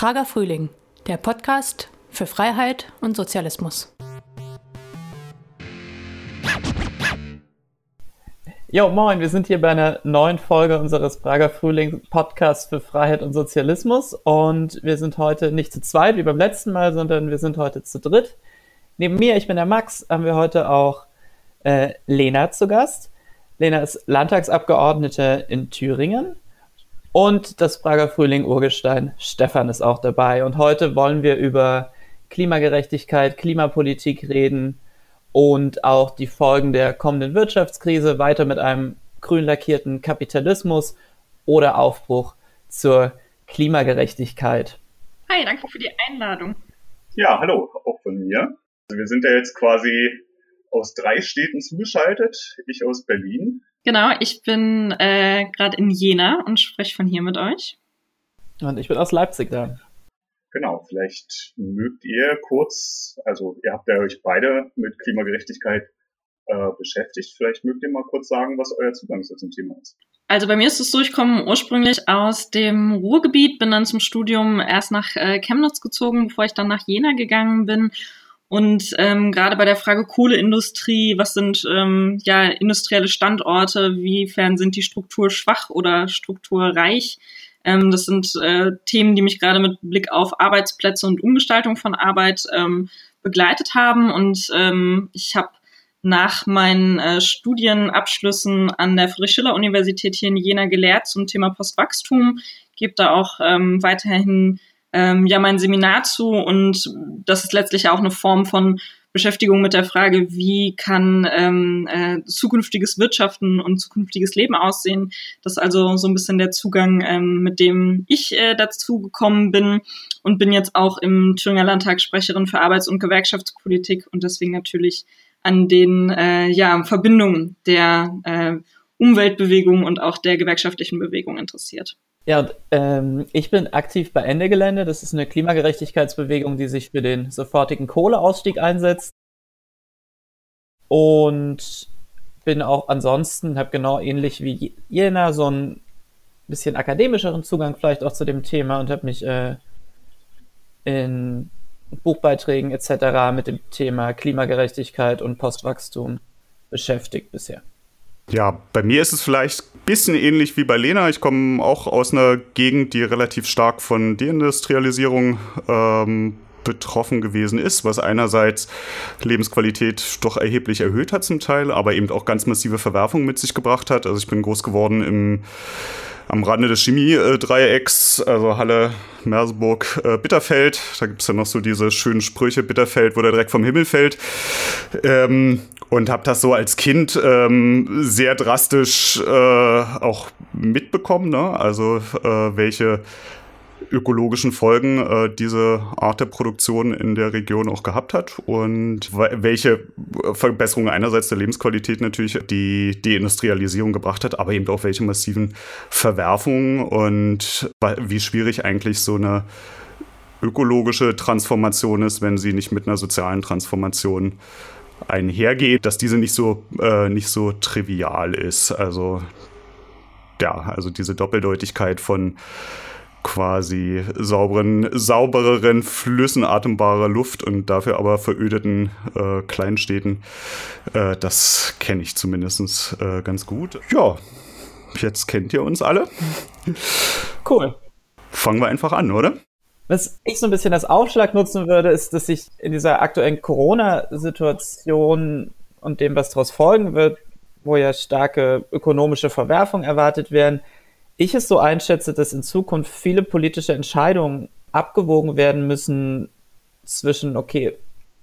Prager Frühling, der Podcast für Freiheit und Sozialismus. Jo, moin, wir sind hier bei einer neuen Folge unseres Prager Frühling Podcasts für Freiheit und Sozialismus und wir sind heute nicht zu zweit wie beim letzten Mal, sondern wir sind heute zu dritt. Neben mir, ich bin der Max, haben wir heute auch Lena zu Gast. Lena ist Landtagsabgeordnete in Thüringen und das Prager Frühling Urgestein Stefan ist auch dabei. Und heute wollen wir über Klimagerechtigkeit, Klimapolitik reden und auch die Folgen der kommenden Wirtschaftskrise, weiter mit einem grün lackierten Kapitalismus oder Aufbruch zur Klimagerechtigkeit. Hi, danke für die Einladung. Ja, hallo, auch von mir. Also wir sind ja jetzt quasi aus 3 Städten zugeschaltet, ich aus Berlin. Genau, ich bin gerade in Jena und spreche von hier mit euch. Und ich bin aus Leipzig da. Genau, vielleicht mögt ihr kurz, also ihr habt ja euch beide mit Klimagerechtigkeit beschäftigt, vielleicht mögt ihr mal kurz sagen, was euer Zugang so zum Thema ist. Also bei mir ist es so, ich komme ursprünglich aus dem Ruhrgebiet, bin dann zum Studium erst nach Chemnitz gezogen, bevor ich dann nach Jena gegangen bin. Und gerade bei der Frage Kohleindustrie, was sind industrielle Standorte, wiefern sind die strukturschwach oder strukturreich? Das sind Themen, die mich gerade mit Blick auf Arbeitsplätze und Umgestaltung von Arbeit begleitet haben. Und ich habe nach meinen Studienabschlüssen an der Friedrich-Schiller-Universität hier in Jena gelehrt zum Thema Postwachstum. Gebe da auch weiterhin mein Seminar zu. Und das ist letztlich auch eine Form von Beschäftigung mit der Frage, wie kann zukünftiges Wirtschaften und zukünftiges Leben aussehen. Das ist also so ein bisschen der Zugang, mit dem ich dazu gekommen bin und bin jetzt auch im Thüringer Landtag Sprecherin für Arbeits- und Gewerkschaftspolitik und deswegen natürlich an den Verbindungen der Umweltbewegung und auch der gewerkschaftlichen Bewegung interessiert. Ja, und ich bin aktiv bei Ende Gelände. Das ist eine Klimagerechtigkeitsbewegung, die sich für den sofortigen Kohleausstieg einsetzt. Und bin auch ansonsten, habe genau ähnlich wie Jena so ein bisschen akademischeren Zugang vielleicht auch zu dem Thema und habe mich in Buchbeiträgen etc. mit dem Thema Klimagerechtigkeit und Postwachstum beschäftigt bisher. Ja, bei mir ist es vielleicht ein bisschen ähnlich wie bei Lena. Ich komme auch aus einer Gegend, die relativ stark von Deindustrialisierung betroffen gewesen ist, was einerseits Lebensqualität doch erheblich erhöht hat zum Teil, aber eben auch ganz massive Verwerfungen mit sich gebracht hat. Also ich bin groß geworden am Rande des Chemidreiecks, also Halle, Merseburg, Bitterfeld. Da gibt es ja noch so diese schönen Sprüche, Bitterfeld, wo der Dreck vom Himmel fällt. Und habe das so als Kind sehr drastisch auch mitbekommen, ne? Also welche ökologischen Folgen diese Art der Produktion in der Region auch gehabt hat und welche Verbesserungen einerseits der Lebensqualität natürlich die Deindustrialisierung gebracht hat, aber eben auch welche massiven Verwerfungen und wie schwierig eigentlich so eine ökologische Transformation ist, wenn sie nicht mit einer sozialen Transformation einhergeht, dass diese nicht so trivial ist. Also also diese Doppeldeutigkeit von quasi saubereren Flüssen, atembarer Luft und dafür aber verödeten Kleinstädten, das kenne ich zumindest ganz gut. Ja, jetzt kennt ihr uns alle. Cool. Fangen wir einfach an, oder? Was ich so ein bisschen als Aufschlag nutzen würde, ist, dass ich in dieser aktuellen Corona-Situation und dem, was daraus folgen wird, wo ja starke ökonomische Verwerfungen erwartet werden, ich es so einschätze, dass in Zukunft viele politische Entscheidungen abgewogen werden müssen zwischen, okay,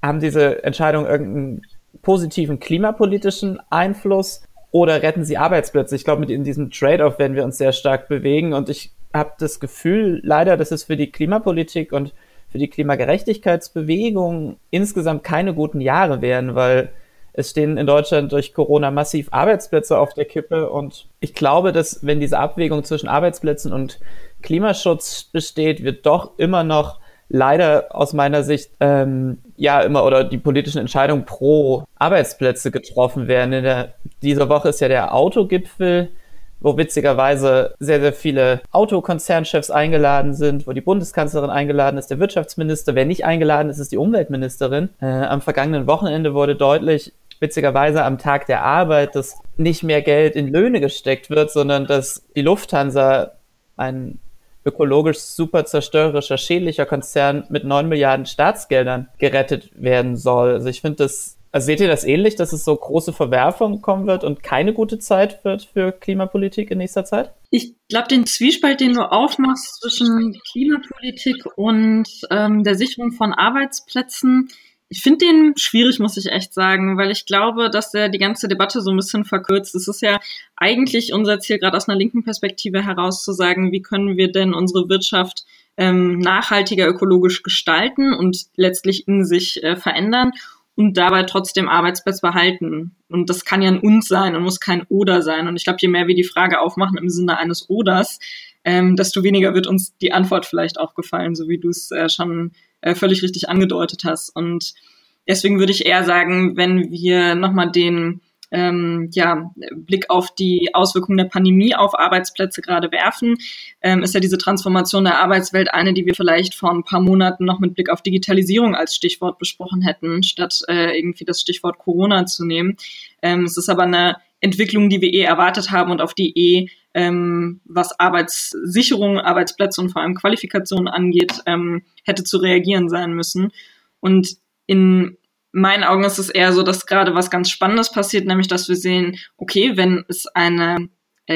haben diese Entscheidungen irgendeinen positiven klimapolitischen Einfluss oder retten sie Arbeitsplätze? Ich glaube, mit diesem Trade-off werden wir uns sehr stark bewegen und ich habe das Gefühl leider, dass es für die Klimapolitik und für die Klimagerechtigkeitsbewegung insgesamt keine guten Jahre werden, weil es stehen in Deutschland durch Corona massiv Arbeitsplätze auf der Kippe und ich glaube, dass wenn diese Abwägung zwischen Arbeitsplätzen und Klimaschutz besteht, wird doch immer noch leider aus meiner Sicht oder die politischen Entscheidungen pro Arbeitsplätze getroffen werden. In dieser Woche ist ja der Autogipfel, wo witzigerweise sehr, sehr viele Autokonzernchefs eingeladen sind, wo die Bundeskanzlerin eingeladen ist, der Wirtschaftsminister. Wer nicht eingeladen ist, ist die Umweltministerin. Am vergangenen Wochenende wurde deutlich, witzigerweise am Tag der Arbeit, dass nicht mehr Geld in Löhne gesteckt wird, sondern dass die Lufthansa, ein ökologisch super zerstörerischer, schädlicher Konzern, mit 9 Milliarden Staatsgeldern gerettet werden soll. Also ich finde das, also seht ihr das ähnlich, dass es so große Verwerfungen kommen wird und keine gute Zeit wird für Klimapolitik in nächster Zeit? Ich glaube, den Zwiespalt, den du aufmachst zwischen Klimapolitik und der Sicherung von Arbeitsplätzen, ich finde den schwierig, muss ich echt sagen, weil ich glaube, dass der die ganze Debatte so ein bisschen verkürzt. Es ist ja eigentlich unser Ziel, gerade aus einer linken Perspektive heraus zu sagen, wie können wir denn unsere Wirtschaft nachhaltiger ökologisch gestalten und letztlich in sich verändern und dabei trotzdem Arbeitsplätze behalten. Und das kann ja ein Und sein und muss kein Oder sein. Und ich glaube, je mehr wir die Frage aufmachen im Sinne eines Oders, desto weniger wird uns die Antwort vielleicht auch gefallen, so wie du es schon völlig richtig angedeutet hast. Und deswegen würde ich eher sagen, wenn wir nochmal den Blick auf die Auswirkungen der Pandemie auf Arbeitsplätze gerade werfen, ist ja diese Transformation der Arbeitswelt eine, die wir vielleicht vor ein paar Monaten noch mit Blick auf Digitalisierung als Stichwort besprochen hätten, statt irgendwie das Stichwort Corona zu nehmen. Es ist aber eine Entwicklung, die wir erwartet haben und auf die was Arbeitssicherung, Arbeitsplätze und vor allem Qualifikationen angeht, hätte zu reagieren sein müssen. Und in meinen Augen ist es eher so, dass gerade was ganz Spannendes passiert, nämlich dass wir sehen, okay, wenn es eine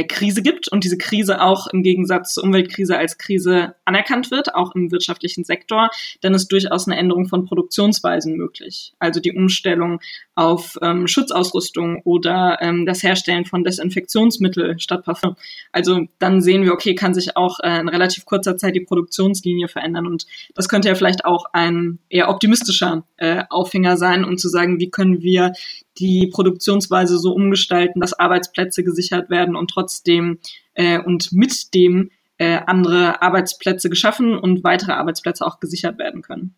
Krise gibt und diese Krise auch im Gegensatz zur Umweltkrise als Krise anerkannt wird, auch im wirtschaftlichen Sektor, dann ist durchaus eine Änderung von Produktionsweisen möglich. Also die Umstellung auf Schutzausrüstung oder das Herstellen von Desinfektionsmittel statt Parfüm. Also dann sehen wir, okay, kann sich auch in relativ kurzer Zeit die Produktionslinie verändern. Und das könnte ja vielleicht auch ein eher optimistischer Aufhänger sein, um zu sagen, wie können wir die Produktionsweise so umgestalten, dass Arbeitsplätze gesichert werden und trotzdem und mit dem andere Arbeitsplätze geschaffen und weitere Arbeitsplätze auch gesichert werden können.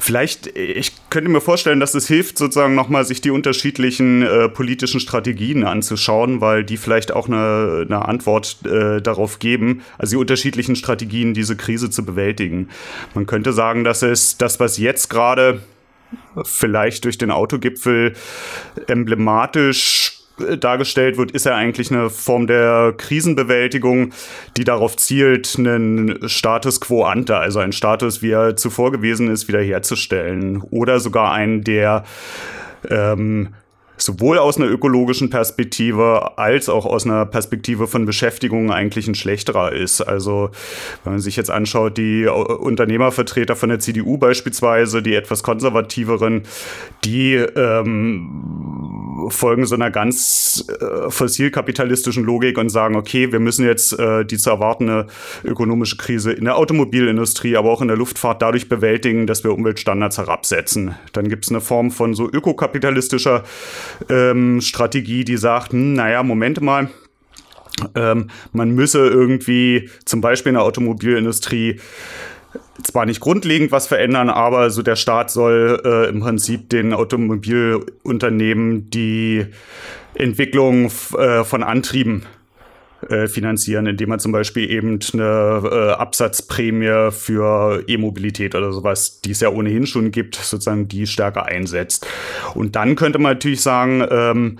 Vielleicht, ich könnte mir vorstellen, dass es hilft, sozusagen nochmal sich die unterschiedlichen politischen Strategien anzuschauen, weil die vielleicht auch eine Antwort darauf geben, also die unterschiedlichen Strategien, diese Krise zu bewältigen. Man könnte sagen, dass es das, was jetzt gerade vielleicht durch den Autogipfel emblematisch dargestellt wird, ist ja eigentlich eine Form der Krisenbewältigung, die darauf zielt, einen Status quo ante, also einen Status, wie er zuvor gewesen ist, wiederherzustellen. Oder sogar einen, der sowohl aus einer ökologischen Perspektive als auch aus einer Perspektive von Beschäftigung eigentlich ein schlechterer ist. Also wenn man sich jetzt anschaut, die Unternehmervertreter von der CDU beispielsweise, die etwas konservativeren, die folgen so einer ganz fossilkapitalistischen Logik und sagen, okay, wir müssen jetzt die zu erwartende ökonomische Krise in der Automobilindustrie, aber auch in der Luftfahrt dadurch bewältigen, dass wir Umweltstandards herabsetzen. Dann gibt es eine Form von so ökokapitalistischer Strategie, die sagt, Moment mal, man müsse irgendwie zum Beispiel in der Automobilindustrie zwar nicht grundlegend was verändern, aber so der Staat soll im Prinzip den Automobilunternehmen die Entwicklung von Antrieben finanzieren, indem man zum Beispiel eben eine Absatzprämie für E-Mobilität oder sowas, die es ja ohnehin schon gibt, sozusagen die stärker einsetzt. Und dann könnte man natürlich sagen,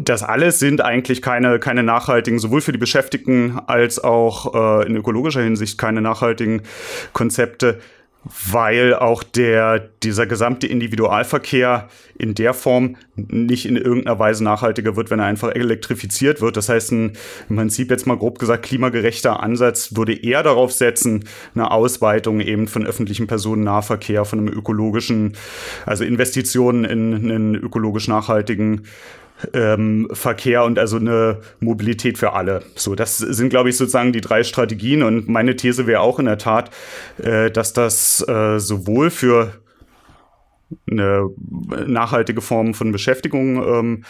das alles sind eigentlich keine nachhaltigen, sowohl für die Beschäftigten als auch in ökologischer Hinsicht keine nachhaltigen Konzepte, weil auch dieser gesamte Individualverkehr in der Form nicht in irgendeiner Weise nachhaltiger wird, wenn er einfach elektrifiziert wird. Das heißt, im Prinzip jetzt mal grob gesagt klimagerechter Ansatz würde eher darauf setzen, eine Ausweitung eben von öffentlichem Personennahverkehr, von einem ökologischen, also Investitionen in einen ökologisch nachhaltigen Verkehr und also eine Mobilität für alle. So, das sind, glaube ich, sozusagen die 3 Strategien. Und meine These wäre auch in der Tat, dass das sowohl für eine nachhaltige Form von Beschäftigung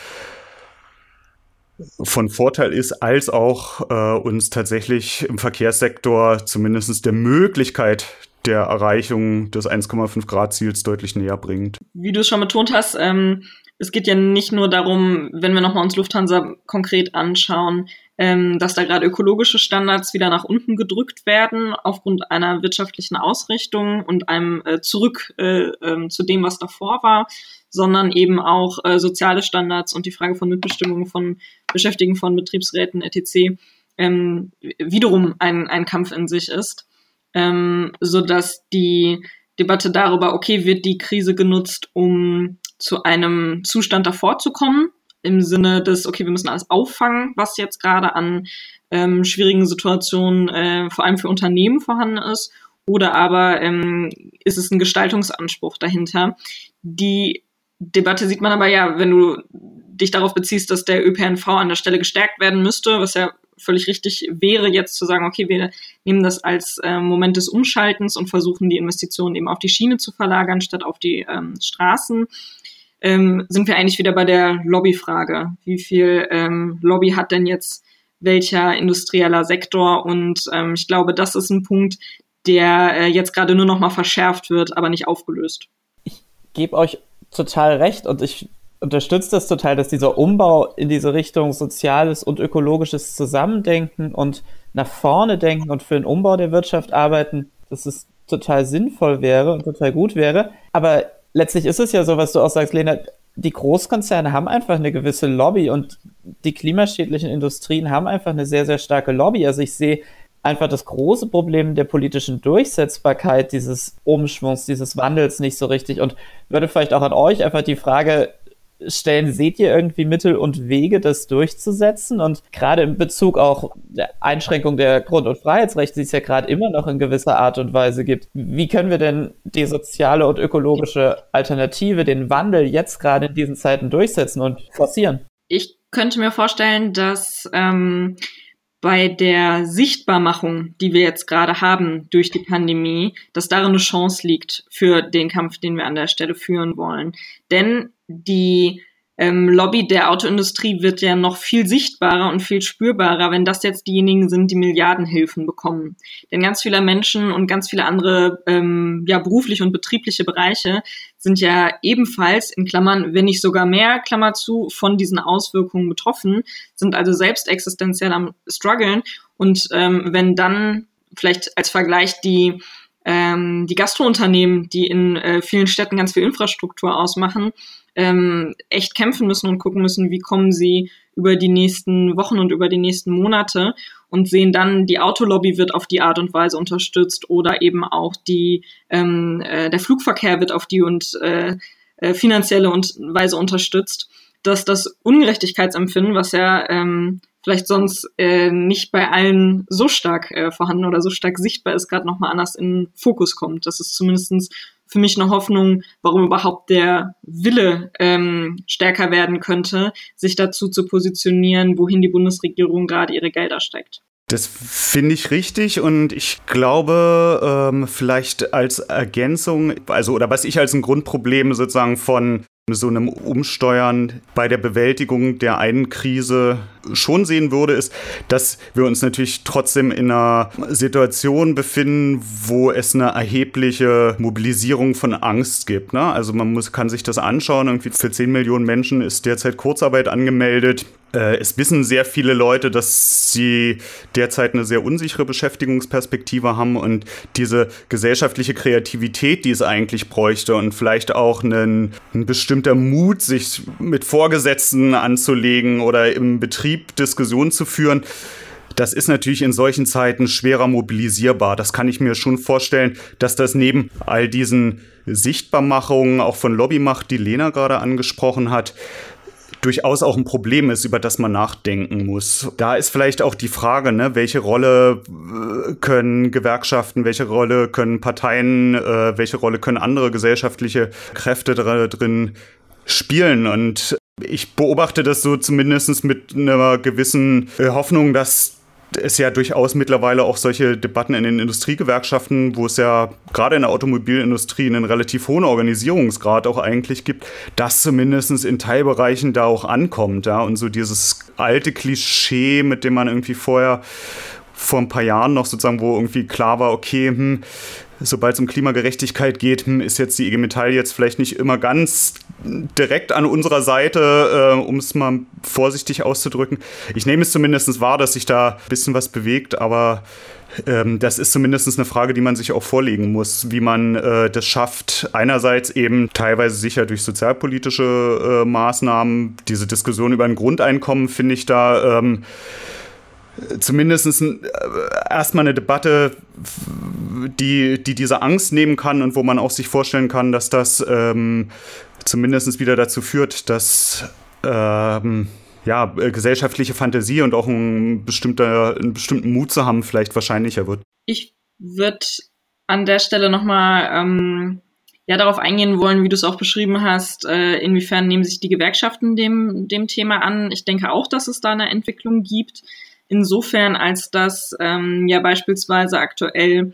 von Vorteil ist, als auch uns tatsächlich im Verkehrssektor zumindest der Möglichkeit der Erreichung des 1,5-Grad-Ziels deutlich näher bringt. Wie du es schon betont hast, es geht ja nicht nur darum, wenn wir nochmal uns Lufthansa konkret anschauen, dass da gerade ökologische Standards wieder nach unten gedrückt werden aufgrund einer wirtschaftlichen Ausrichtung und einem Zurück zu dem, was davor war, sondern eben auch soziale Standards und die Frage von Mitbestimmung von Beschäftigten, von Betriebsräten etc. Wiederum ein Kampf in sich ist, sodass die Debatte darüber, okay, wird die Krise genutzt, um zu einem Zustand davor zu kommen, im Sinne des, okay, wir müssen alles auffangen, was jetzt gerade an schwierigen Situationen vor allem für Unternehmen vorhanden ist, oder aber ist es ein Gestaltungsanspruch dahinter? Die Debatte sieht man aber ja, wenn du dich darauf beziehst, dass der ÖPNV an der Stelle gestärkt werden müsste, was ja völlig richtig wäre, jetzt zu sagen, okay, wir nehmen das als Moment des Umschaltens und versuchen, die Investitionen eben auf die Schiene zu verlagern, statt auf die Straßen. Sind wir eigentlich wieder bei der Lobbyfrage. Wie viel Lobby hat denn jetzt welcher industrieller Sektor? Und ich glaube, das ist ein Punkt, der jetzt gerade nur noch mal verschärft wird, aber nicht aufgelöst. Ich gebe euch total recht und ich unterstützt das total, dass dieser Umbau in diese Richtung soziales und ökologisches Zusammendenken und nach vorne denken und für den Umbau der Wirtschaft arbeiten, dass es total sinnvoll wäre und total gut wäre. Aber letztlich ist es ja so, was du auch sagst, Lena, die Großkonzerne haben einfach eine gewisse Lobby und die klimaschädlichen Industrien haben einfach eine sehr, sehr starke Lobby. Also ich sehe einfach das große Problem der politischen Durchsetzbarkeit dieses Umschwungs, dieses Wandels nicht so richtig und würde vielleicht auch an euch einfach die Frage stellen, seht ihr irgendwie Mittel und Wege, das durchzusetzen? Und gerade in Bezug auch der Einschränkung der Grund- und Freiheitsrechte, die es ja gerade immer noch in gewisser Art und Weise gibt. Wie können wir denn die soziale und ökologische Alternative, den Wandel jetzt gerade in diesen Zeiten durchsetzen und forcieren? Ich könnte mir vorstellen, dass bei der Sichtbarmachung, die wir jetzt gerade haben durch die Pandemie, dass darin eine Chance liegt für den Kampf, den wir an der Stelle führen wollen. Denn die Lobby der Autoindustrie wird ja noch viel sichtbarer und viel spürbarer, wenn das jetzt diejenigen sind, die Milliardenhilfen bekommen. Denn ganz viele Menschen und ganz viele andere berufliche und betriebliche Bereiche sind ja ebenfalls, in Klammern, wenn nicht sogar mehr, Klammer zu, von diesen Auswirkungen betroffen, sind also selbst existenziell am struggeln. Und wenn dann vielleicht als Vergleich die Gastrounternehmen, die in vielen Städten ganz viel Infrastruktur ausmachen, echt kämpfen müssen und gucken müssen, wie kommen sie über die nächsten Wochen und über die nächsten Monate und sehen dann, die Autolobby wird auf die Art und Weise unterstützt oder eben auch der Flugverkehr wird auf die finanzielle Weise unterstützt, dass das Ungerechtigkeitsempfinden, was ja vielleicht sonst nicht bei allen so stark vorhanden oder so stark sichtbar ist, gerade nochmal anders in den Fokus kommt. Das ist zumindestens für mich eine Hoffnung, warum überhaupt der Wille stärker werden könnte, sich dazu zu positionieren, wohin die Bundesregierung gerade ihre Gelder steckt. Das finde ich richtig und ich glaube, vielleicht als Ergänzung, oder was ich als ein Grundproblem sozusagen von so einem Umsteuern bei der Bewältigung der einen Krise schon sehen würde, ist, dass wir uns natürlich trotzdem in einer Situation befinden, wo es eine erhebliche Mobilisierung von Angst gibt, ne? Also man kann sich das anschauen, irgendwie für 10 Millionen Menschen ist derzeit Kurzarbeit angemeldet. Es wissen sehr viele Leute, dass sie derzeit eine sehr unsichere Beschäftigungsperspektive haben und diese gesellschaftliche Kreativität, die es eigentlich bräuchte und vielleicht auch ein bestimmter Mut, sich mit Vorgesetzten anzulegen oder im Betrieb Diskussionen zu führen, das ist natürlich in solchen Zeiten schwerer mobilisierbar. Das kann ich mir schon vorstellen, dass das neben all diesen Sichtbarmachungen auch von Lobbymacht, die Lena gerade angesprochen hat, durchaus auch ein Problem ist, über das man nachdenken muss. Da ist vielleicht auch die Frage, ne, welche Rolle können Gewerkschaften, welche Rolle können Parteien, welche Rolle können andere gesellschaftliche Kräfte drin spielen? Und ich beobachte das so zumindest mit einer gewissen Hoffnung, dass es ja durchaus mittlerweile auch solche Debatten in den Industriegewerkschaften, wo es ja gerade in der Automobilindustrie einen relativ hohen Organisierungsgrad auch eigentlich gibt, dass zumindest in Teilbereichen da auch ankommt. Ja? Und so dieses alte Klischee, mit dem man irgendwie vor ein paar Jahren noch sozusagen, wo irgendwie klar war, okay, sobald es um Klimagerechtigkeit geht, ist jetzt die IG Metall jetzt vielleicht nicht immer ganz direkt an unserer Seite, um es mal vorsichtig auszudrücken. Ich nehme es zumindest wahr, dass sich da ein bisschen was bewegt, aber das ist zumindest eine Frage, die man sich auch vorlegen muss, wie man das schafft. Einerseits eben teilweise sicher durch sozialpolitische Maßnahmen. Diese Diskussion über ein Grundeinkommen finde ich da zumindest erstmal eine Debatte, die diese Angst nehmen kann und wo man auch sich vorstellen kann, dass das zumindest wieder dazu führt, dass gesellschaftliche Fantasie und auch einen bestimmten Mut zu haben vielleicht wahrscheinlicher wird. Ich würde an der Stelle nochmal darauf eingehen wollen, wie du es auch beschrieben hast, inwiefern nehmen sich die Gewerkschaften dem Thema an. Ich denke auch, dass es da eine Entwicklung gibt, insofern als dass beispielsweise aktuell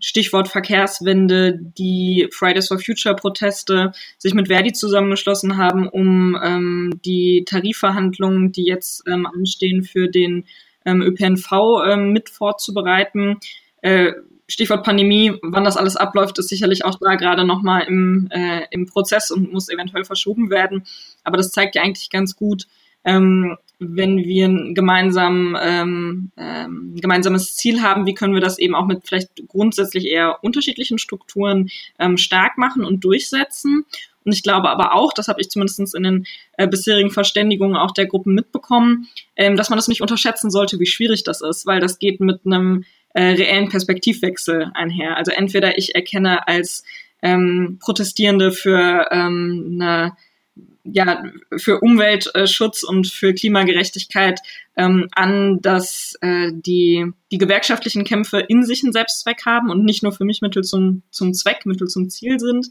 Stichwort Verkehrswende, die Fridays for Future Proteste sich mit Verdi zusammengeschlossen haben, um die Tarifverhandlungen, die jetzt anstehen, für den ÖPNV mit vorzubereiten. Stichwort Pandemie, wann das alles abläuft, ist sicherlich auch da gerade nochmal im Prozess und muss eventuell verschoben werden. Aber das zeigt ja eigentlich ganz gut, wenn wir ein gemeinsames Ziel haben, wie können wir das eben auch mit vielleicht grundsätzlich eher unterschiedlichen Strukturen stark machen und durchsetzen. Und ich glaube aber auch, das habe ich zumindest in den bisherigen Verständigungen auch der Gruppen mitbekommen, dass man das nicht unterschätzen sollte, wie schwierig das ist, weil das geht mit einem reellen Perspektivwechsel einher. Also entweder ich erkenne als Protestierende für für Umweltschutz und für Klimagerechtigkeit an, dass die gewerkschaftlichen Kämpfe in sich einen Selbstzweck haben und nicht nur für mich Mittel zum Zweck, Mittel zum Ziel sind.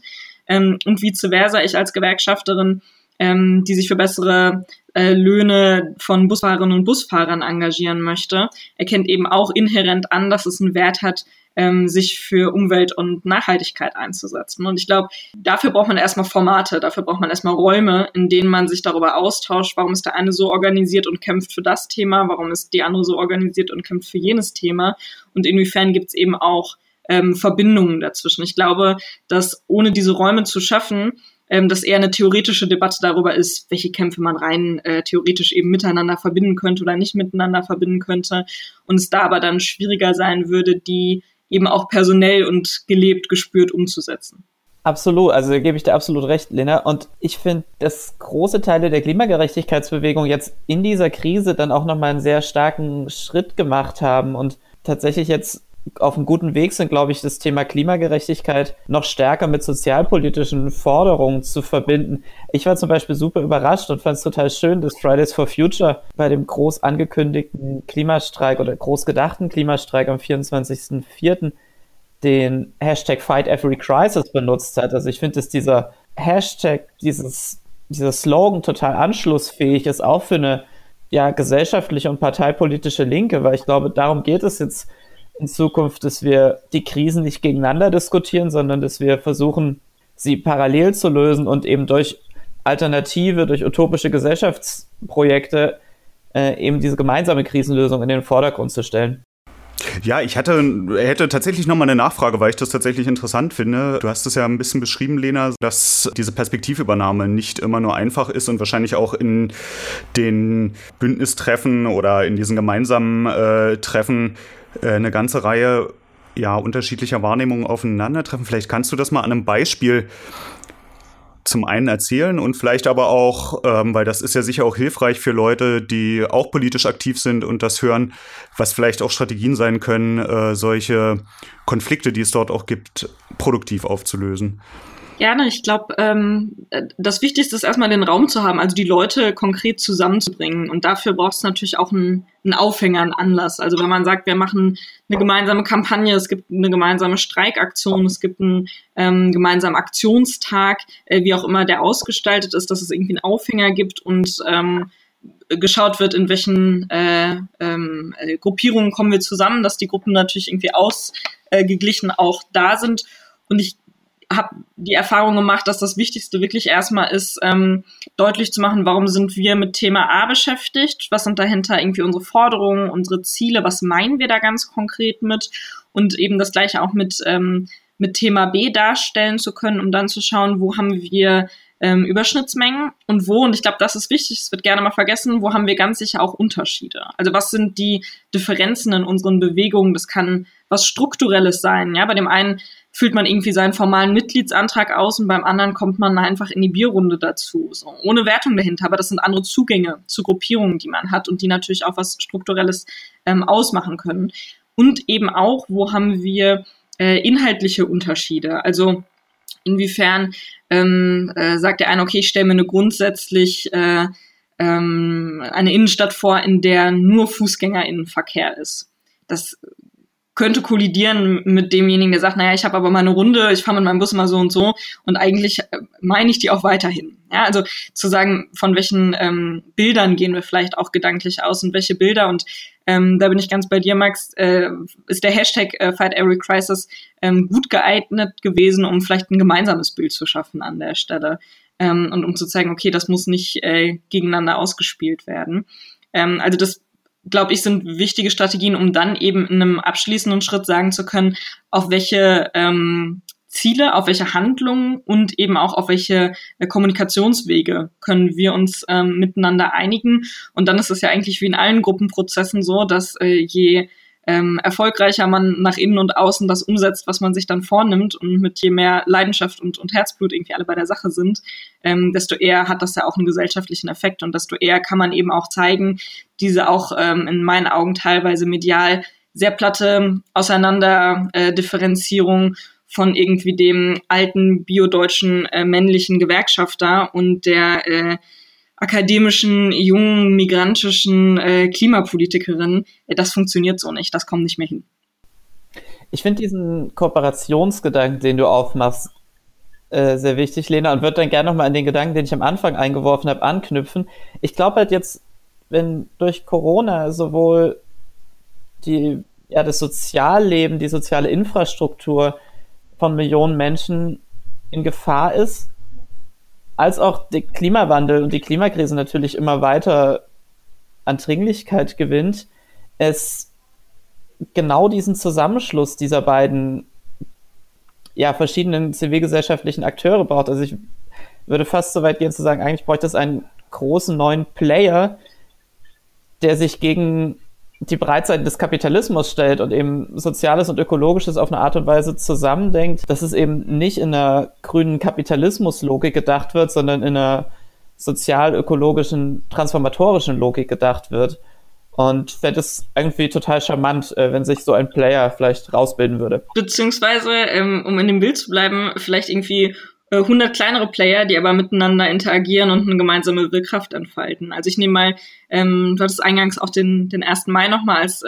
Und vice versa, ich als Gewerkschafterin, die sich für bessere Löhne von Busfahrerinnen und Busfahrern engagieren möchte, erkennt eben auch inhärent an, dass es einen Wert hat, sich für Umwelt und Nachhaltigkeit einzusetzen. Und ich glaube, dafür braucht man erstmal Formate, dafür braucht man erstmal Räume, in denen man sich darüber austauscht, warum ist der eine so organisiert und kämpft für das Thema, warum ist die andere so organisiert und kämpft für jenes Thema und inwiefern gibt es eben auch Verbindungen dazwischen. Ich glaube, dass ohne diese Räume zu schaffen, das eher eine theoretische Debatte darüber ist, welche Kämpfe man rein theoretisch eben miteinander verbinden könnte oder nicht miteinander verbinden könnte und es da aber dann schwieriger sein würde, die eben auch personell und gelebt, gespürt umzusetzen. Absolut, also da gebe ich dir absolut recht, Lena. Und ich finde, dass große Teile der Klimagerechtigkeitsbewegung jetzt in dieser Krise dann auch nochmal einen sehr starken Schritt gemacht haben und tatsächlich jetzt auf einem guten Weg sind, glaube ich, das Thema Klimagerechtigkeit noch stärker mit sozialpolitischen Forderungen zu verbinden. Ich war zum Beispiel super überrascht und fand es total schön, dass Fridays for Future bei dem groß angekündigten Klimastreik oder groß gedachten Klimastreik am 24.04. den Hashtag Fight Every Crisis benutzt hat. Also ich finde, dass dieser Hashtag, dieser Slogan total anschlussfähig ist, auch für eine gesellschaftliche und parteipolitische Linke, weil ich glaube, darum geht es jetzt in Zukunft, dass wir die Krisen nicht gegeneinander diskutieren, sondern dass wir versuchen, sie parallel zu lösen und eben durch Alternative, durch utopische Gesellschaftsprojekte eben diese gemeinsame Krisenlösung in den Vordergrund zu stellen. Ja, ich hätte tatsächlich nochmal eine Nachfrage, weil ich das tatsächlich interessant finde. Du hast es ja ein bisschen beschrieben, Lena, dass diese Perspektivübernahme nicht immer nur einfach ist und wahrscheinlich auch in den Bündnistreffen oder in diesen gemeinsamen Treffen eine ganze Reihe unterschiedlicher Wahrnehmungen aufeinandertreffen. Vielleicht kannst du das mal an einem Beispiel zum einen erzählen und vielleicht aber auch, weil das ist ja sicher auch hilfreich für Leute, die auch politisch aktiv sind und das hören, was vielleicht auch Strategien sein können, solche Konflikte, die es dort auch gibt, produktiv aufzulösen. Gerne. Ich glaube, das Wichtigste ist erstmal den Raum zu haben, also die Leute konkret zusammenzubringen. Und dafür braucht es natürlich auch einen Aufhänger, einen Anlass. Also wenn man sagt, wir machen eine gemeinsame Kampagne, es gibt eine gemeinsame Streikaktion, es gibt einen gemeinsamen Aktionstag, wie auch immer der ausgestaltet ist, dass es irgendwie einen Aufhänger gibt und geschaut wird, in welchen Gruppierungen kommen wir zusammen, dass die Gruppen natürlich irgendwie ausgeglichen auch da sind. Und ich habe die Erfahrung gemacht, dass das Wichtigste wirklich erstmal ist, deutlich zu machen, warum sind wir mit Thema A beschäftigt, was sind dahinter irgendwie unsere Forderungen, unsere Ziele, was meinen wir da ganz konkret mit und eben das Gleiche auch mit Thema B darstellen zu können, um dann zu schauen, wo haben wir Überschnittsmengen und wo, und ich glaube, das ist wichtig, es wird gerne mal vergessen, wo haben wir ganz sicher auch Unterschiede? Also was sind die Differenzen in unseren Bewegungen? Das kann was Strukturelles sein. Ja, bei dem einen füllt man irgendwie seinen formalen Mitgliedsantrag aus und beim anderen kommt man einfach in die Bierrunde dazu, so, ohne Wertung dahinter. Aber das sind andere Zugänge zu Gruppierungen, die man hat und die natürlich auch was Strukturelles ausmachen können. Und eben auch, wo haben wir inhaltliche Unterschiede? Also inwiefern sagt der eine, okay, ich stelle mir eine grundsätzlich eine Innenstadt vor, in der nur FußgängerInnenverkehr ist. Das könnte kollidieren mit demjenigen, der sagt, naja, ich habe aber mal eine Runde, ich fahre mit meinem Bus mal so und so und eigentlich meine ich die auch weiterhin. Ja, also zu sagen, von welchen Bildern gehen wir vielleicht auch gedanklich aus und welche Bilder, und da bin ich ganz bei dir, Max, ist der Hashtag Fight Every Crisis gut geeignet gewesen, um vielleicht ein gemeinsames Bild zu schaffen an der Stelle und um zu zeigen, okay, das muss nicht gegeneinander ausgespielt werden. Also das, glaube ich, sind wichtige Strategien, um dann eben in einem abschließenden Schritt sagen zu können, auf welche Ziele, auf welche Handlungen und eben auch auf welche Kommunikationswege können wir uns miteinander einigen. Und dann ist es ja eigentlich wie in allen Gruppenprozessen so, dass je erfolgreicher man nach innen und außen das umsetzt, was man sich dann vornimmt, und mit je mehr Leidenschaft und Herzblut irgendwie alle bei der Sache sind, desto eher hat das ja auch einen gesellschaftlichen Effekt und desto eher kann man eben auch zeigen, diese auch in meinen Augen teilweise medial sehr platte Auseinanderdifferenzierung von irgendwie dem alten biodeutschen männlichen Gewerkschafter und der akademischen, jungen, migrantischen Klimapolitikerin, das funktioniert so nicht, das kommt nicht mehr hin. Ich finde diesen Kooperationsgedanken, den du aufmachst, sehr wichtig, Lena, und würde dann gerne nochmal an den Gedanken, den ich am Anfang eingeworfen habe, anknüpfen. Ich glaube halt jetzt, wenn durch Corona sowohl das Sozialleben, die soziale Infrastruktur von Millionen Menschen in Gefahr ist, als auch der Klimawandel und die Klimakrise natürlich immer weiter an Dringlichkeit gewinnt, es genau diesen Zusammenschluss dieser beiden verschiedenen zivilgesellschaftlichen Akteure braucht. Also ich würde fast so weit gehen zu sagen, eigentlich bräuchte es einen großen neuen Player, der sich gegen die Breitseite des Kapitalismus stellt und eben Soziales und Ökologisches auf eine Art und Weise zusammendenkt, dass es eben nicht in einer grünen Kapitalismuslogik gedacht wird, sondern in einer sozial-ökologischen, transformatorischen Logik gedacht wird. Und fände es irgendwie total charmant, wenn sich so ein Player vielleicht rausbilden würde. Beziehungsweise, um in dem Bild zu bleiben, vielleicht irgendwie 100 kleinere Player, die aber miteinander interagieren und eine gemeinsame Willkraft entfalten. Also ich nehme mal, du hattest eingangs auch den 1. Mai nochmal als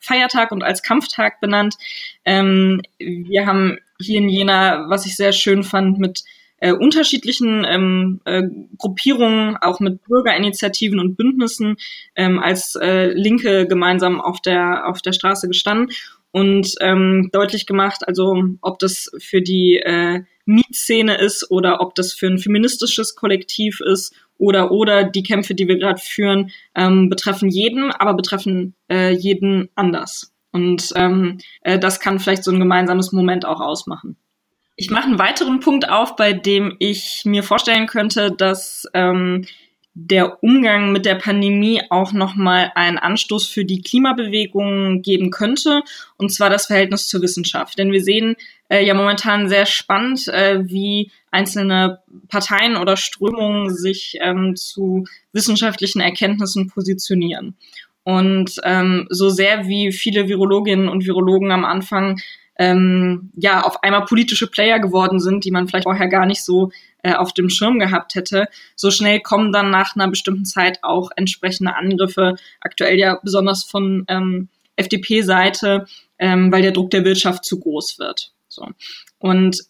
Feiertag und als Kampftag benannt. Wir haben hier in Jena, was ich sehr schön fand, mit unterschiedlichen Gruppierungen, auch mit Bürgerinitiativen und Bündnissen als Linke gemeinsam auf der Straße gestanden und deutlich gemacht, also ob das für die Mietszene ist oder ob das für ein feministisches Kollektiv ist oder die Kämpfe, die wir gerade führen, betreffen jeden, aber betreffen jeden anders. Und das kann vielleicht so ein gemeinsames Moment auch ausmachen. Ich mache einen weiteren Punkt auf, bei dem ich mir vorstellen könnte, dass der Umgang mit der Pandemie auch nochmal einen Anstoß für die Klimabewegung geben könnte, und zwar das Verhältnis zur Wissenschaft. Denn wir sehen momentan sehr spannend, wie einzelne Parteien oder Strömungen sich zu wissenschaftlichen Erkenntnissen positionieren. Und so sehr wie viele Virologinnen und Virologen am Anfang auf einmal politische Player geworden sind, die man vielleicht vorher gar nicht so auf dem Schirm gehabt hätte, so schnell kommen dann nach einer bestimmten Zeit auch entsprechende Angriffe, aktuell ja besonders von FDP-Seite, weil der Druck der Wirtschaft zu groß wird. So. Und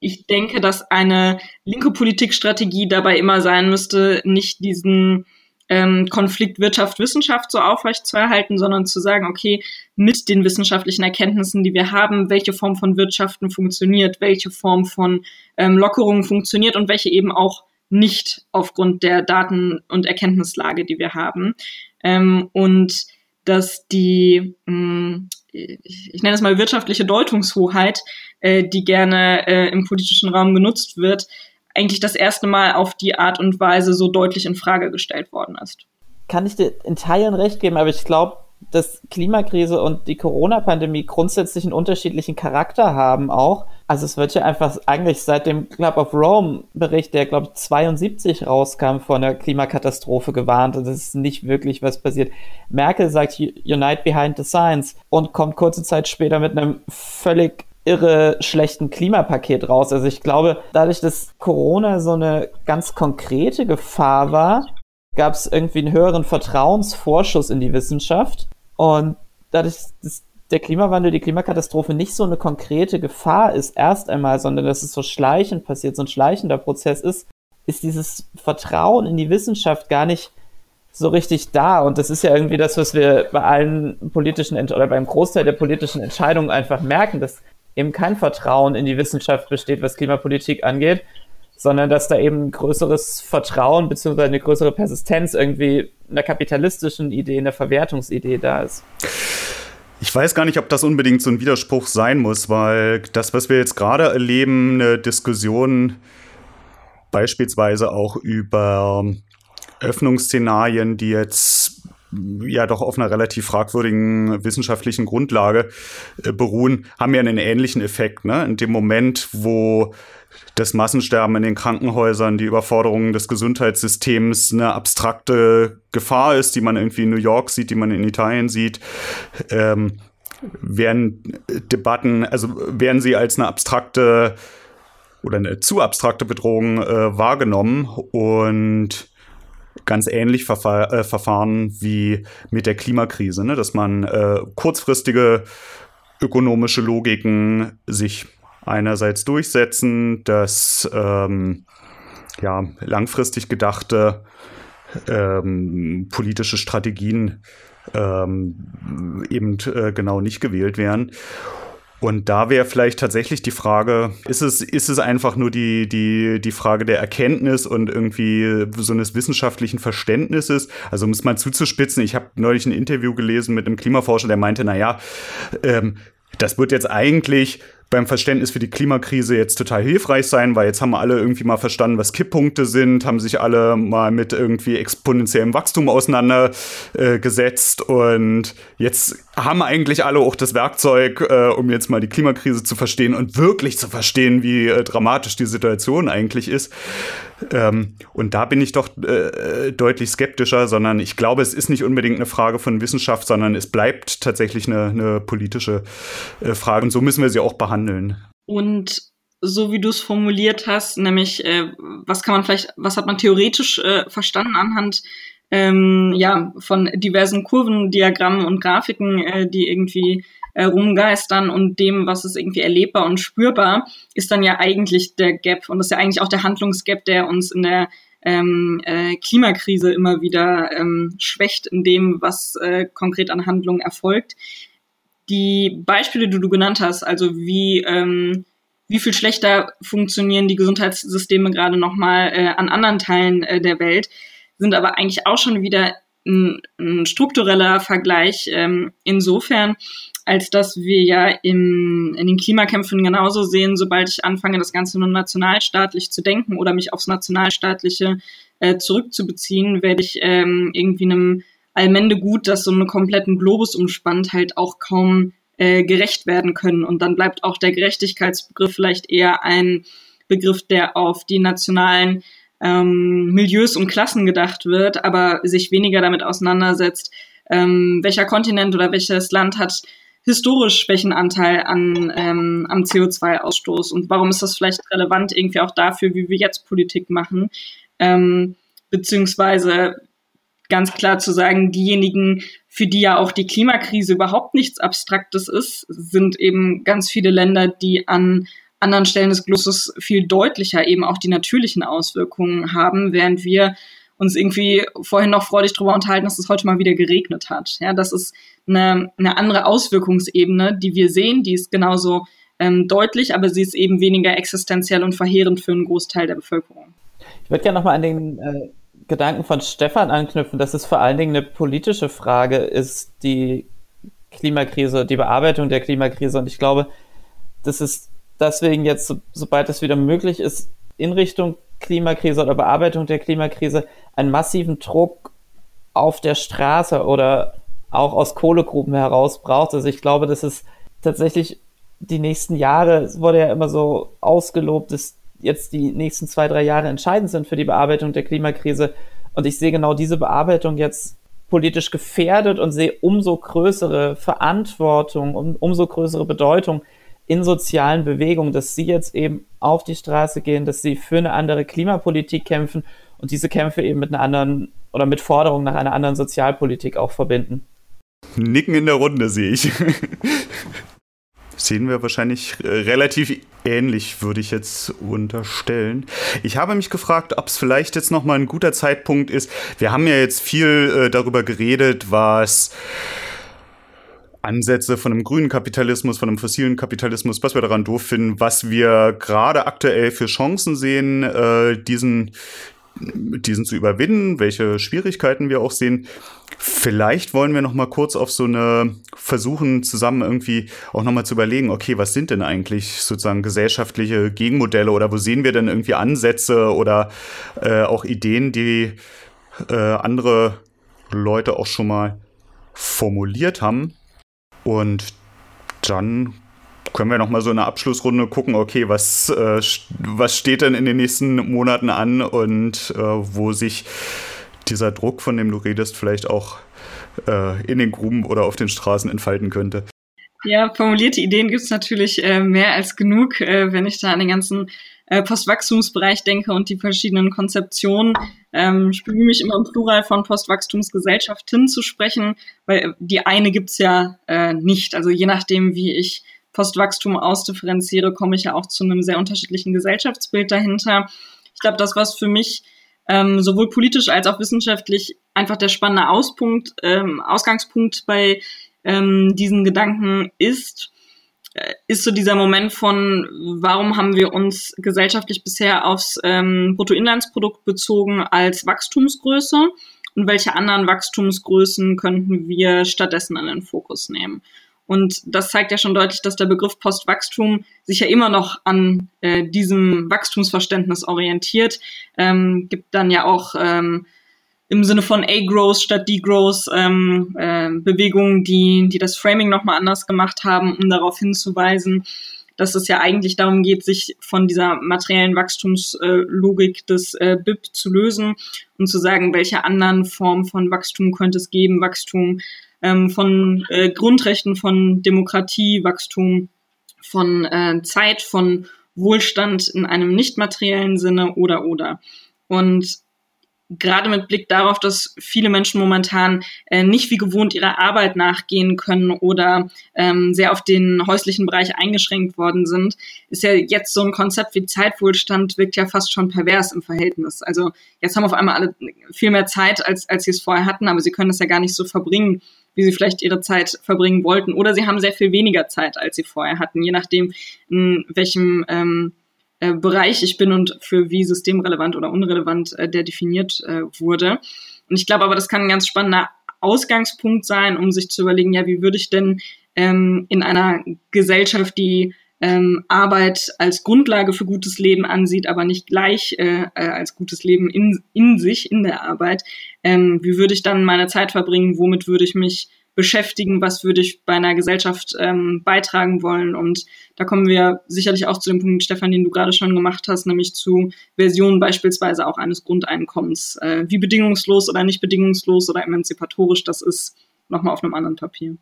ich denke, dass eine linke Politikstrategie dabei immer sein müsste, nicht diesen Konflikt Wirtschaft-Wissenschaft so aufrecht zu erhalten, sondern zu sagen, okay, mit den wissenschaftlichen Erkenntnissen, die wir haben, welche Form von Wirtschaften funktioniert, welche Form von Lockerungen funktioniert und welche eben auch nicht aufgrund der Daten- und Erkenntnislage, die wir haben. Und dass die, ich nenne es mal wirtschaftliche Deutungshoheit, die gerne im politischen Raum genutzt wird, eigentlich das erste Mal auf die Art und Weise so deutlich in Frage gestellt worden ist. Kann ich dir in Teilen recht geben, aber ich glaube, dass Klimakrise und die Corona-Pandemie grundsätzlich einen unterschiedlichen Charakter haben auch. Also es wird ja einfach eigentlich seit dem Club of Rome-Bericht, der glaube ich 1972 rauskam, vor einer Klimakatastrophe gewarnt. Und es ist nicht wirklich was passiert. Merkel sagt, Unite behind the science und kommt kurze Zeit später mit einem völlig irre schlechten Klimapaket raus. Also ich glaube, dadurch, dass Corona so eine ganz konkrete Gefahr war, gab es irgendwie einen höheren Vertrauensvorschuss in die Wissenschaft. Und dadurch, dass der Klimawandel, die Klimakatastrophe nicht so eine konkrete Gefahr ist erst einmal, sondern dass es so schleichend passiert, so ein schleichender Prozess ist, ist dieses Vertrauen in die Wissenschaft gar nicht so richtig da. Und das ist ja irgendwie das, was wir bei allen politischen oder beim Großteil der politischen Entscheidungen einfach merken, dass eben kein Vertrauen in die Wissenschaft besteht, was Klimapolitik angeht, sondern dass da eben ein größeres Vertrauen bzw. eine größere Persistenz irgendwie einer kapitalistischen Idee, einer Verwertungsidee da ist. Ich weiß gar nicht, ob das unbedingt so ein Widerspruch sein muss, weil das, was wir jetzt gerade erleben, eine Diskussion beispielsweise auch über Öffnungsszenarien, die jetzt ja doch auf einer relativ fragwürdigen wissenschaftlichen Grundlage beruhen, haben ja einen ähnlichen Effekt, ne? In dem Moment, wo das Massensterben in den Krankenhäusern, die Überforderung des Gesundheitssystems eine abstrakte Gefahr ist, die man irgendwie in New York sieht, die man in Italien sieht, werden sie als eine abstrakte oder eine zu abstrakte Bedrohung wahrgenommen und ganz ähnlich verfahren wie mit der Klimakrise, ne? Dass man kurzfristige ökonomische Logiken sich einerseits durchsetzen, dass langfristig gedachte politische Strategien genau nicht gewählt werden. Und da wäre vielleicht tatsächlich die Frage, ist es einfach nur die Frage der Erkenntnis und irgendwie so eines wissenschaftlichen Verständnisses? Also um es mal zuzuspitzen, ich habe neulich ein Interview gelesen mit einem Klimaforscher, der meinte, das wird jetzt eigentlich beim Verständnis für die Klimakrise jetzt total hilfreich sein, weil jetzt haben alle irgendwie mal verstanden, was Kipppunkte sind, haben sich alle mal mit irgendwie exponentiellem Wachstum auseinandergesetzt und jetzt haben eigentlich alle auch das Werkzeug, um jetzt mal die Klimakrise zu verstehen und wirklich zu verstehen, wie dramatisch die Situation eigentlich ist. Und da bin ich doch deutlich skeptischer, sondern ich glaube, es ist nicht unbedingt eine Frage von Wissenschaft, sondern es bleibt tatsächlich eine politische Frage. Und so müssen wir sie auch behandeln. Und so wie du es formuliert hast, nämlich was hat man theoretisch verstanden anhand von diversen Kurven, Diagrammen und Grafiken, die irgendwie rumgeistern und dem, was ist irgendwie erlebbar und spürbar, ist dann ja eigentlich der Gap und das ist ja eigentlich auch der Handlungsgap, der uns in der Klimakrise immer wieder schwächt in dem, was konkret an Handlungen erfolgt. Die Beispiele, die du genannt hast, also wie viel schlechter funktionieren die Gesundheitssysteme gerade nochmal an anderen Teilen der Welt, sind aber eigentlich auch schon wieder ein struktureller Vergleich insofern, als dass wir ja in den Klimakämpfen genauso sehen, sobald ich anfange, das Ganze nur nationalstaatlich zu denken oder mich aufs Nationalstaatliche zurückzubeziehen, werde ich irgendwie einem Allmendegut, das so einen kompletten Globus umspannt, halt auch kaum gerecht werden können. Und dann bleibt auch der Gerechtigkeitsbegriff vielleicht eher ein Begriff, der auf die nationalen Milieus und Klassen gedacht wird, aber sich weniger damit auseinandersetzt, welcher Kontinent oder welches Land hat historisch welchen Anteil am CO2-Ausstoß und warum ist das vielleicht relevant irgendwie auch dafür, wie wir jetzt Politik machen, beziehungsweise ganz klar zu sagen, diejenigen, für die ja auch die Klimakrise überhaupt nichts Abstraktes ist, sind eben ganz viele Länder, die an anderen Stellen des Globus viel deutlicher eben auch die natürlichen Auswirkungen haben, während wir uns irgendwie vorhin noch freudig darüber unterhalten, dass es heute mal wieder geregnet hat. Ja, das ist eine andere Auswirkungsebene, die wir sehen, die ist genauso deutlich, aber sie ist eben weniger existenziell und verheerend für einen Großteil der Bevölkerung. Ich würde gerne nochmal an den Gedanken von Stefan anknüpfen, dass es vor allen Dingen eine politische Frage ist, die Klimakrise, die Bearbeitung der Klimakrise. Und ich glaube, das ist deswegen jetzt, sobald es wieder möglich ist, in Richtung Klimakrise oder Bearbeitung der Klimakrise einen massiven Druck auf der Straße oder auch aus Kohlegruben heraus braucht. Also ich glaube, das ist tatsächlich die nächsten Jahre, es wurde ja immer so ausgelobt, dass jetzt die nächsten 2-3 Jahre entscheidend sind für die Bearbeitung der Klimakrise. Und ich sehe genau diese Bearbeitung jetzt politisch gefährdet und sehe umso größere Verantwortung und umso größere Bedeutung in sozialen Bewegungen, dass sie jetzt eben auf die Straße gehen, dass sie für eine andere Klimapolitik kämpfen und diese Kämpfe eben mit einer anderen oder mit Forderungen nach einer anderen Sozialpolitik auch verbinden. Nicken in der Runde sehe ich. Sehen wir wahrscheinlich relativ ähnlich, würde ich jetzt unterstellen. Ich habe mich gefragt, ob es vielleicht jetzt nochmal ein guter Zeitpunkt ist. Wir haben ja jetzt viel darüber geredet, was Ansätze von einem grünen Kapitalismus, von einem fossilen Kapitalismus, was wir daran doof finden, was wir gerade aktuell für Chancen sehen, diesen zu überwinden, welche Schwierigkeiten wir auch sehen. Vielleicht wollen wir noch mal kurz auf so eine versuchen, zusammen irgendwie auch noch mal zu überlegen, okay, was sind denn eigentlich sozusagen gesellschaftliche Gegenmodelle oder wo sehen wir denn irgendwie Ansätze oder auch Ideen, die andere Leute auch schon mal formuliert haben. Und dann können wir noch mal so in der Abschlussrunde gucken, okay, was steht denn in den nächsten Monaten an und wo sich dieser Druck, von dem du redest, vielleicht auch in den Gruben oder auf den Straßen entfalten könnte. Ja, formulierte Ideen gibt es natürlich mehr als genug, wenn ich da an den ganzen Postwachstumsbereich denke und die verschiedenen Konzeptionen. Ich bemühe mich immer im Plural von Postwachstumsgesellschaften zu sprechen, weil die eine gibt es ja nicht. Also je nachdem, wie ich Postwachstum ausdifferenziere, komme ich ja auch zu einem sehr unterschiedlichen Gesellschaftsbild dahinter. Ich glaube, das, was für mich sowohl politisch als auch wissenschaftlich einfach der spannende Ausgangspunkt bei diesen Gedanken ist so dieser Moment von, warum haben wir uns gesellschaftlich bisher aufs Bruttoinlandsprodukt bezogen als Wachstumsgröße und welche anderen Wachstumsgrößen könnten wir stattdessen in den Fokus nehmen? Und das zeigt ja schon deutlich, dass der Begriff Postwachstum sich ja immer noch an diesem Wachstumsverständnis orientiert. Gibt dann ja auch im Sinne von A-Growth statt D-Growth Bewegungen, die das Framing nochmal anders gemacht haben, um darauf hinzuweisen, dass es ja eigentlich darum geht, sich von dieser materiellen Wachstumslogik des BIP zu lösen und zu sagen, welche anderen Formen von Wachstum könnte es geben, Wachstum von Grundrechten, von Demokratie, Wachstum, von Zeit, von Wohlstand in einem nicht materiellen Sinne oder. Und gerade mit Blick darauf, dass viele Menschen momentan nicht wie gewohnt ihrer Arbeit nachgehen können oder sehr auf den häuslichen Bereich eingeschränkt worden sind, ist ja jetzt so ein Konzept wie Zeitwohlstand wirkt ja fast schon pervers im Verhältnis. Also jetzt haben auf einmal alle viel mehr Zeit, als sie es vorher hatten, aber sie können das ja gar nicht so verbringen, wie sie vielleicht ihre Zeit verbringen wollten. Oder sie haben sehr viel weniger Zeit, als sie vorher hatten, je nachdem, in welchem Bereich ich bin und für wie systemrelevant oder unrelevant der definiert wurde. Und ich glaube aber, das kann ein ganz spannender Ausgangspunkt sein, um sich zu überlegen, ja, wie würde ich denn in einer Gesellschaft, die Arbeit als Grundlage für gutes Leben ansieht, aber nicht gleich als gutes Leben in sich, in der Arbeit. Wie würde ich dann meine Zeit verbringen? Womit würde ich mich beschäftigen? Was würde ich bei einer Gesellschaft beitragen wollen? Und da kommen wir sicherlich auch zu dem Punkt, Stefan, den du gerade schon gemacht hast, nämlich zu Versionen beispielsweise auch eines Grundeinkommens. Wie bedingungslos oder nicht bedingungslos oder emanzipatorisch das ist, nochmal auf einem anderen Papier.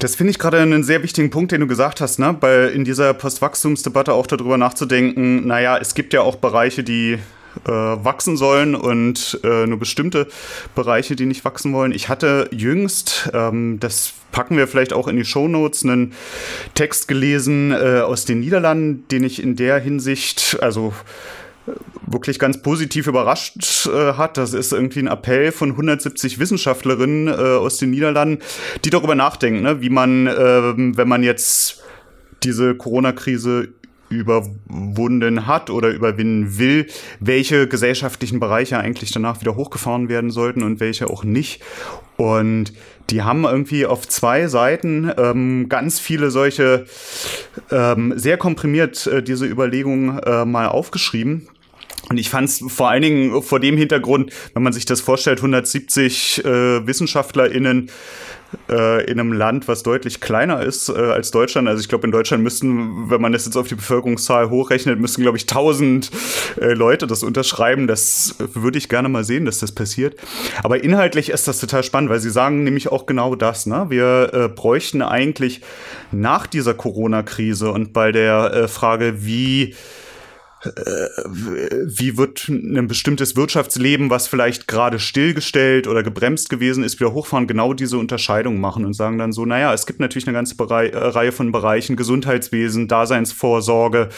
Das finde ich gerade einen sehr wichtigen Punkt, den du gesagt hast, ne? Weil in dieser Postwachstumsdebatte auch darüber nachzudenken, naja, es gibt ja auch Bereiche, die wachsen sollen und nur bestimmte Bereiche, die nicht wachsen wollen. Ich hatte jüngst, das packen wir vielleicht auch in die Shownotes, einen Text gelesen aus den Niederlanden, den ich in der Hinsicht, also wirklich ganz positiv überrascht hat. Das ist irgendwie ein Appell von 170 Wissenschaftlerinnen aus den Niederlanden, die darüber nachdenken, ne? Wie man, wenn man jetzt diese Corona-Krise überwunden hat oder überwinden will, welche gesellschaftlichen Bereiche eigentlich danach wieder hochgefahren werden sollten und welche auch nicht. Und die haben irgendwie auf 2 Seiten ganz viele solche, sehr komprimiert diese Überlegungen mal aufgeschrieben. Und ich fand es vor allen Dingen vor dem Hintergrund, wenn man sich das vorstellt, 170 WissenschaftlerInnen in einem Land, was deutlich kleiner ist als Deutschland. Also ich glaube, in Deutschland müssten, wenn man das jetzt auf die Bevölkerungszahl hochrechnet, müssten, glaube ich, 1000 Leute das unterschreiben. Das würde ich gerne mal sehen, dass das passiert. Aber inhaltlich ist das total spannend, weil sie sagen nämlich auch genau das, ne? Wir bräuchten eigentlich nach dieser Corona-Krise und bei der Frage, wie wird ein bestimmtes Wirtschaftsleben, was vielleicht gerade stillgestellt oder gebremst gewesen ist, wieder hochfahren, genau diese Unterscheidung machen und sagen dann so, naja, es gibt natürlich eine ganze Reihe von Bereichen, Gesundheitswesen, Daseinsvorsorge,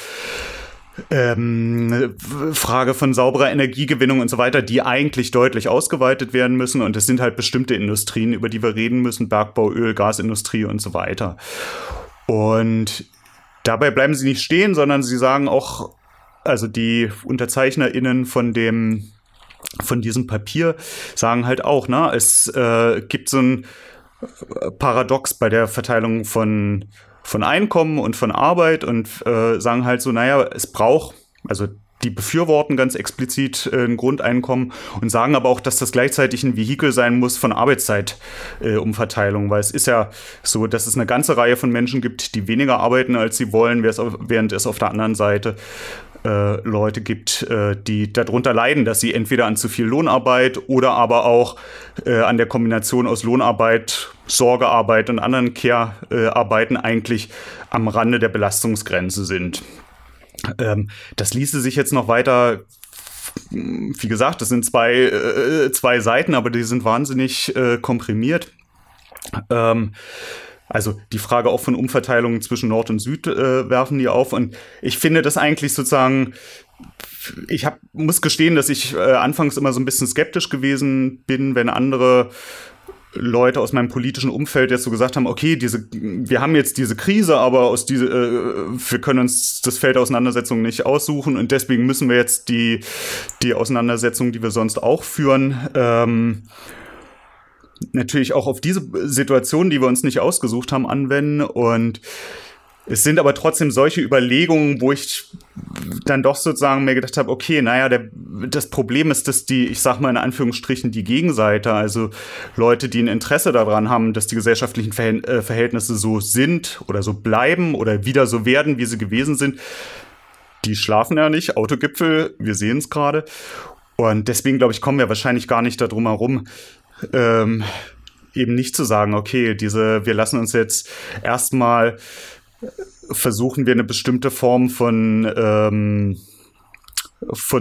Frage von sauberer Energiegewinnung und so weiter, die eigentlich deutlich ausgeweitet werden müssen. Und es sind halt bestimmte Industrien, über die wir reden müssen, Bergbau, Öl, Gasindustrie und so weiter. Und dabei bleiben sie nicht stehen, sondern sie sagen auch, also die UnterzeichnerInnen von diesem Papier sagen halt auch, ne, es gibt so ein Paradox bei der Verteilung von Einkommen und von Arbeit und sagen halt so, naja, es braucht, also die befürworten ganz explizit ein Grundeinkommen und sagen aber auch, dass das gleichzeitig ein Vehikel sein muss von Arbeitszeitumverteilung, weil es ist ja so, dass es eine ganze Reihe von Menschen gibt, die weniger arbeiten, als sie wollen, während es auf der anderen Seite Leute gibt, die darunter leiden, dass sie entweder an zu viel Lohnarbeit oder aber auch an der Kombination aus Lohnarbeit, Sorgearbeit und anderen Care-Arbeiten eigentlich am Rande der Belastungsgrenze sind. Das ließe sich jetzt noch weiter, wie gesagt, das sind zwei Seiten, aber die sind wahnsinnig komprimiert. Also die Frage auch von Umverteilungen zwischen Nord und Süd werfen die auf. Und ich finde das eigentlich sozusagen, muss gestehen, dass ich anfangs immer so ein bisschen skeptisch gewesen bin, wenn andere Leute aus meinem politischen Umfeld jetzt so gesagt haben, okay, wir haben jetzt diese Krise, aber wir können uns das Feld der Auseinandersetzung nicht aussuchen und deswegen müssen wir jetzt die Auseinandersetzung, die wir sonst auch führen, natürlich auch auf diese Situation, die wir uns nicht ausgesucht haben, anwenden. Und es sind aber trotzdem solche Überlegungen, wo ich dann doch sozusagen mir gedacht habe, okay, naja, das Problem ist, dass die, ich sag mal in Anführungsstrichen, die Gegenseite, also Leute, die ein Interesse daran haben, dass die gesellschaftlichen Verhältnisse so sind oder so bleiben oder wieder so werden, wie sie gewesen sind, die schlafen ja nicht, Autogipfel, wir sehen es gerade. Und deswegen, glaube ich, kommen wir wahrscheinlich gar nicht darum herum, eben nicht zu sagen, okay, wir lassen uns jetzt erstmal, versuchen wir eine bestimmte Form von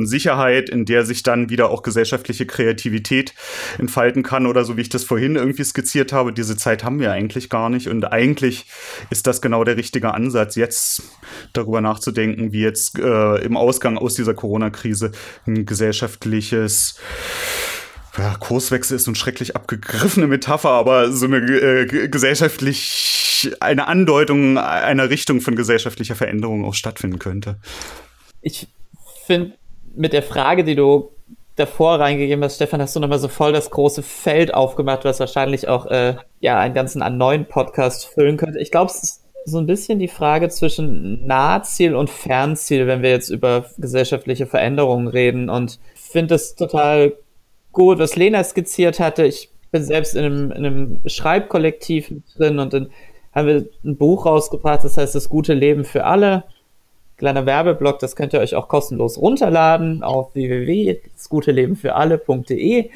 Sicherheit, in der sich dann wieder auch gesellschaftliche Kreativität entfalten kann oder so, wie ich das vorhin irgendwie skizziert habe. Diese Zeit haben wir eigentlich gar nicht und eigentlich ist das genau der richtige Ansatz, jetzt darüber nachzudenken, wie jetzt im Ausgang aus dieser Corona-Krise ein gesellschaftliches Kurswechsel ist so eine schrecklich abgegriffene Metapher, aber so eine eine Andeutung einer Richtung von gesellschaftlicher Veränderung auch stattfinden könnte. Ich finde, mit der Frage, die du davor reingegeben hast, Stefan, hast du nochmal so voll das große Feld aufgemacht, was wahrscheinlich auch einen ganzen neuen Podcast füllen könnte. Ich glaube, es ist so ein bisschen die Frage zwischen Nahziel und Fernziel, wenn wir jetzt über gesellschaftliche Veränderungen reden. Und ich finde es total gut, was Lena skizziert hatte. Ich bin selbst in einem Schreibkollektiv drin und dann haben wir ein Buch rausgebracht, das heißt Das gute Leben für alle. Kleiner Werbeblock, das könnt ihr euch auch kostenlos runterladen auf www.dasgutelebenfüralle.de.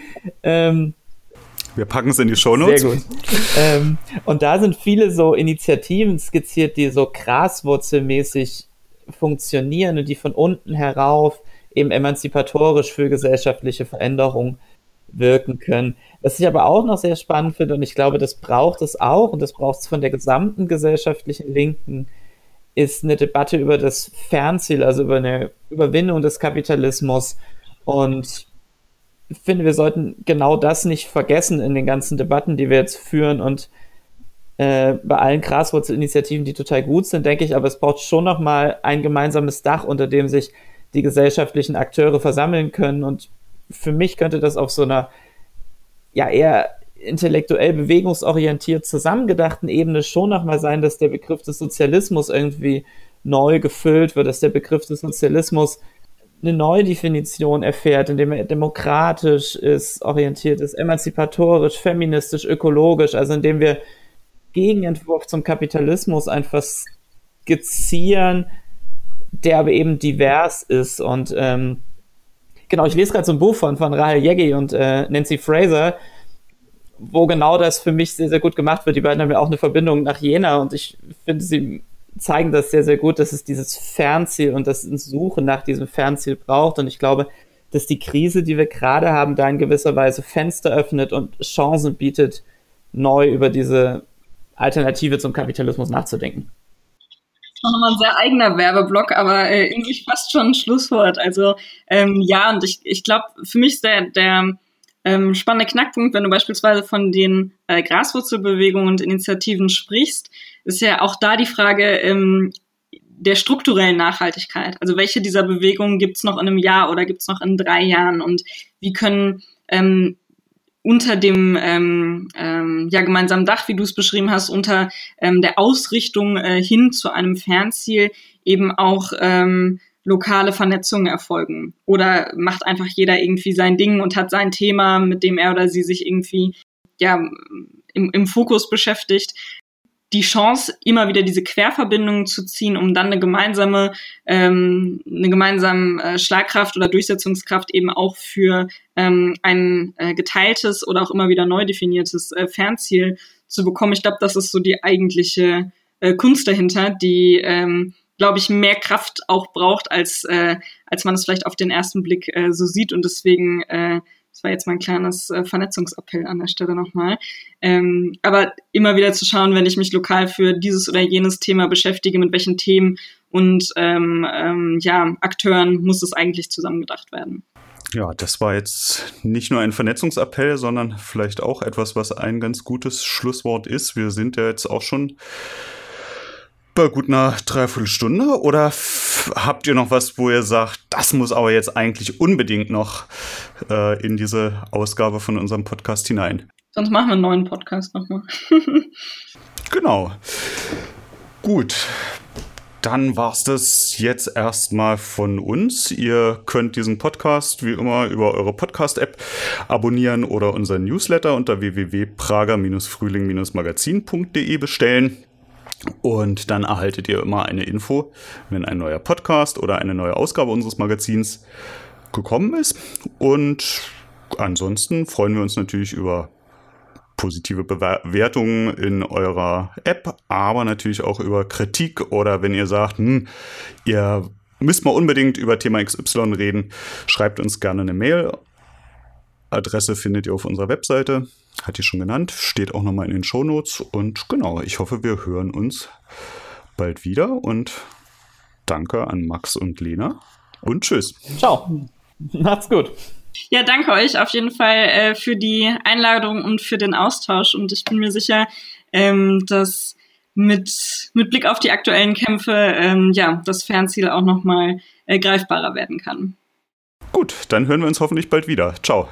Wir packen es in die Shownotes. Sehr gut. Und da sind viele so Initiativen skizziert, die so graswurzelmäßig funktionieren und die von unten herauf eben emanzipatorisch für gesellschaftliche Veränderungen wirken können. Was ich aber auch noch sehr spannend finde, und ich glaube, das braucht es auch, und das braucht es von der gesamten gesellschaftlichen Linken, ist eine Debatte über das Fernziel, also über eine Überwindung des Kapitalismus. Und ich finde, wir sollten genau das nicht vergessen in den ganzen Debatten, die wir jetzt führen. Und bei allen Graswurzelinitiativen, die total gut sind, denke ich, aber es braucht schon nochmal ein gemeinsames Dach, unter dem sich die gesellschaftlichen Akteure versammeln können. Und für mich könnte das auf so einer ja eher intellektuell bewegungsorientiert zusammengedachten Ebene schon nochmal sein, dass der Begriff des Sozialismus irgendwie neu gefüllt wird, dass der Begriff des Sozialismus eine Neudefinition erfährt, indem er demokratisch ist, orientiert ist, emanzipatorisch, feministisch, ökologisch, also indem wir Gegenentwurf zum Kapitalismus einfach skizzieren, der aber eben divers ist. Und genau, ich lese gerade so ein Buch von Rahel Jaeggi und Nancy Fraser, wo genau das für mich sehr, sehr gut gemacht wird. Die beiden haben ja auch eine Verbindung nach Jena und ich finde, sie zeigen das sehr, sehr gut, dass es dieses Fernziel und das Suchen nach diesem Fernziel braucht. Und ich glaube, dass die Krise, die wir gerade haben, da in gewisser Weise Fenster öffnet und Chancen bietet, neu über diese Alternative zum Kapitalismus nachzudenken. Nochmal ein sehr eigener Werbeblock, aber in sich fast schon ein Schlusswort. Also ja, und ich glaube, für mich ist der spannende Knackpunkt, wenn du beispielsweise von den Graswurzelbewegungen und Initiativen sprichst, ist ja auch da die Frage der strukturellen Nachhaltigkeit. Also welche dieser Bewegungen gibt es noch in einem Jahr oder gibt es noch in 3 Jahren? Und wie können unter dem gemeinsamen Dach, wie du es beschrieben hast, unter der Ausrichtung hin zu einem Fernziel eben auch lokale Vernetzungen erfolgen? Oder macht einfach jeder irgendwie sein Ding und hat sein Thema, mit dem er oder sie sich irgendwie ja im Fokus beschäftigt? Die Chance, immer wieder diese Querverbindungen zu ziehen, um dann eine gemeinsame Schlagkraft oder Durchsetzungskraft eben auch für ein geteiltes oder auch immer wieder neu definiertes Fernziel zu bekommen. Ich glaube, das ist so die eigentliche Kunst dahinter, die, glaube ich, mehr Kraft auch braucht, als man es vielleicht auf den ersten Blick so sieht. Und deswegen, das war jetzt mein kleines Vernetzungsappell an der Stelle nochmal. Aber immer wieder zu schauen, wenn ich mich lokal für dieses oder jenes Thema beschäftige, mit welchen Themen und Akteuren muss es eigentlich zusammengedacht werden. Ja, das war jetzt nicht nur ein Vernetzungsappell, sondern vielleicht auch etwas, was ein ganz gutes Schlusswort ist. Wir sind ja jetzt auch schon bei gut einer Dreiviertelstunde. Oder habt ihr noch was, wo ihr sagt, das muss aber jetzt eigentlich unbedingt noch in diese Ausgabe von unserem Podcast hinein? Sonst machen wir einen neuen Podcast nochmal. Genau. Gut. Dann war's das jetzt erstmal von uns. Ihr könnt diesen Podcast wie immer über eure Podcast-App abonnieren oder unseren Newsletter unter www.prager-frühling-magazin.de bestellen. Und dann erhaltet ihr immer eine Info, wenn ein neuer Podcast oder eine neue Ausgabe unseres Magazins gekommen ist. Und ansonsten freuen wir uns natürlich über positive Bewertungen in eurer App, aber natürlich auch über Kritik oder wenn ihr sagt, ihr müsst mal unbedingt über Thema XY reden, schreibt uns gerne eine Mail. Adresse findet ihr auf unserer Webseite. Hat die schon genannt, steht auch nochmal in den Shownotes. Und genau, ich hoffe, wir hören uns bald wieder. Und danke an Max und Lena. Und tschüss. Ciao. Macht's gut. Ja, danke euch auf jeden Fall für die Einladung und für den Austausch. Und ich bin mir sicher, dass mit Blick auf die aktuellen Kämpfe das Fernziel auch nochmal greifbarer werden kann. Gut, dann hören wir uns hoffentlich bald wieder. Ciao.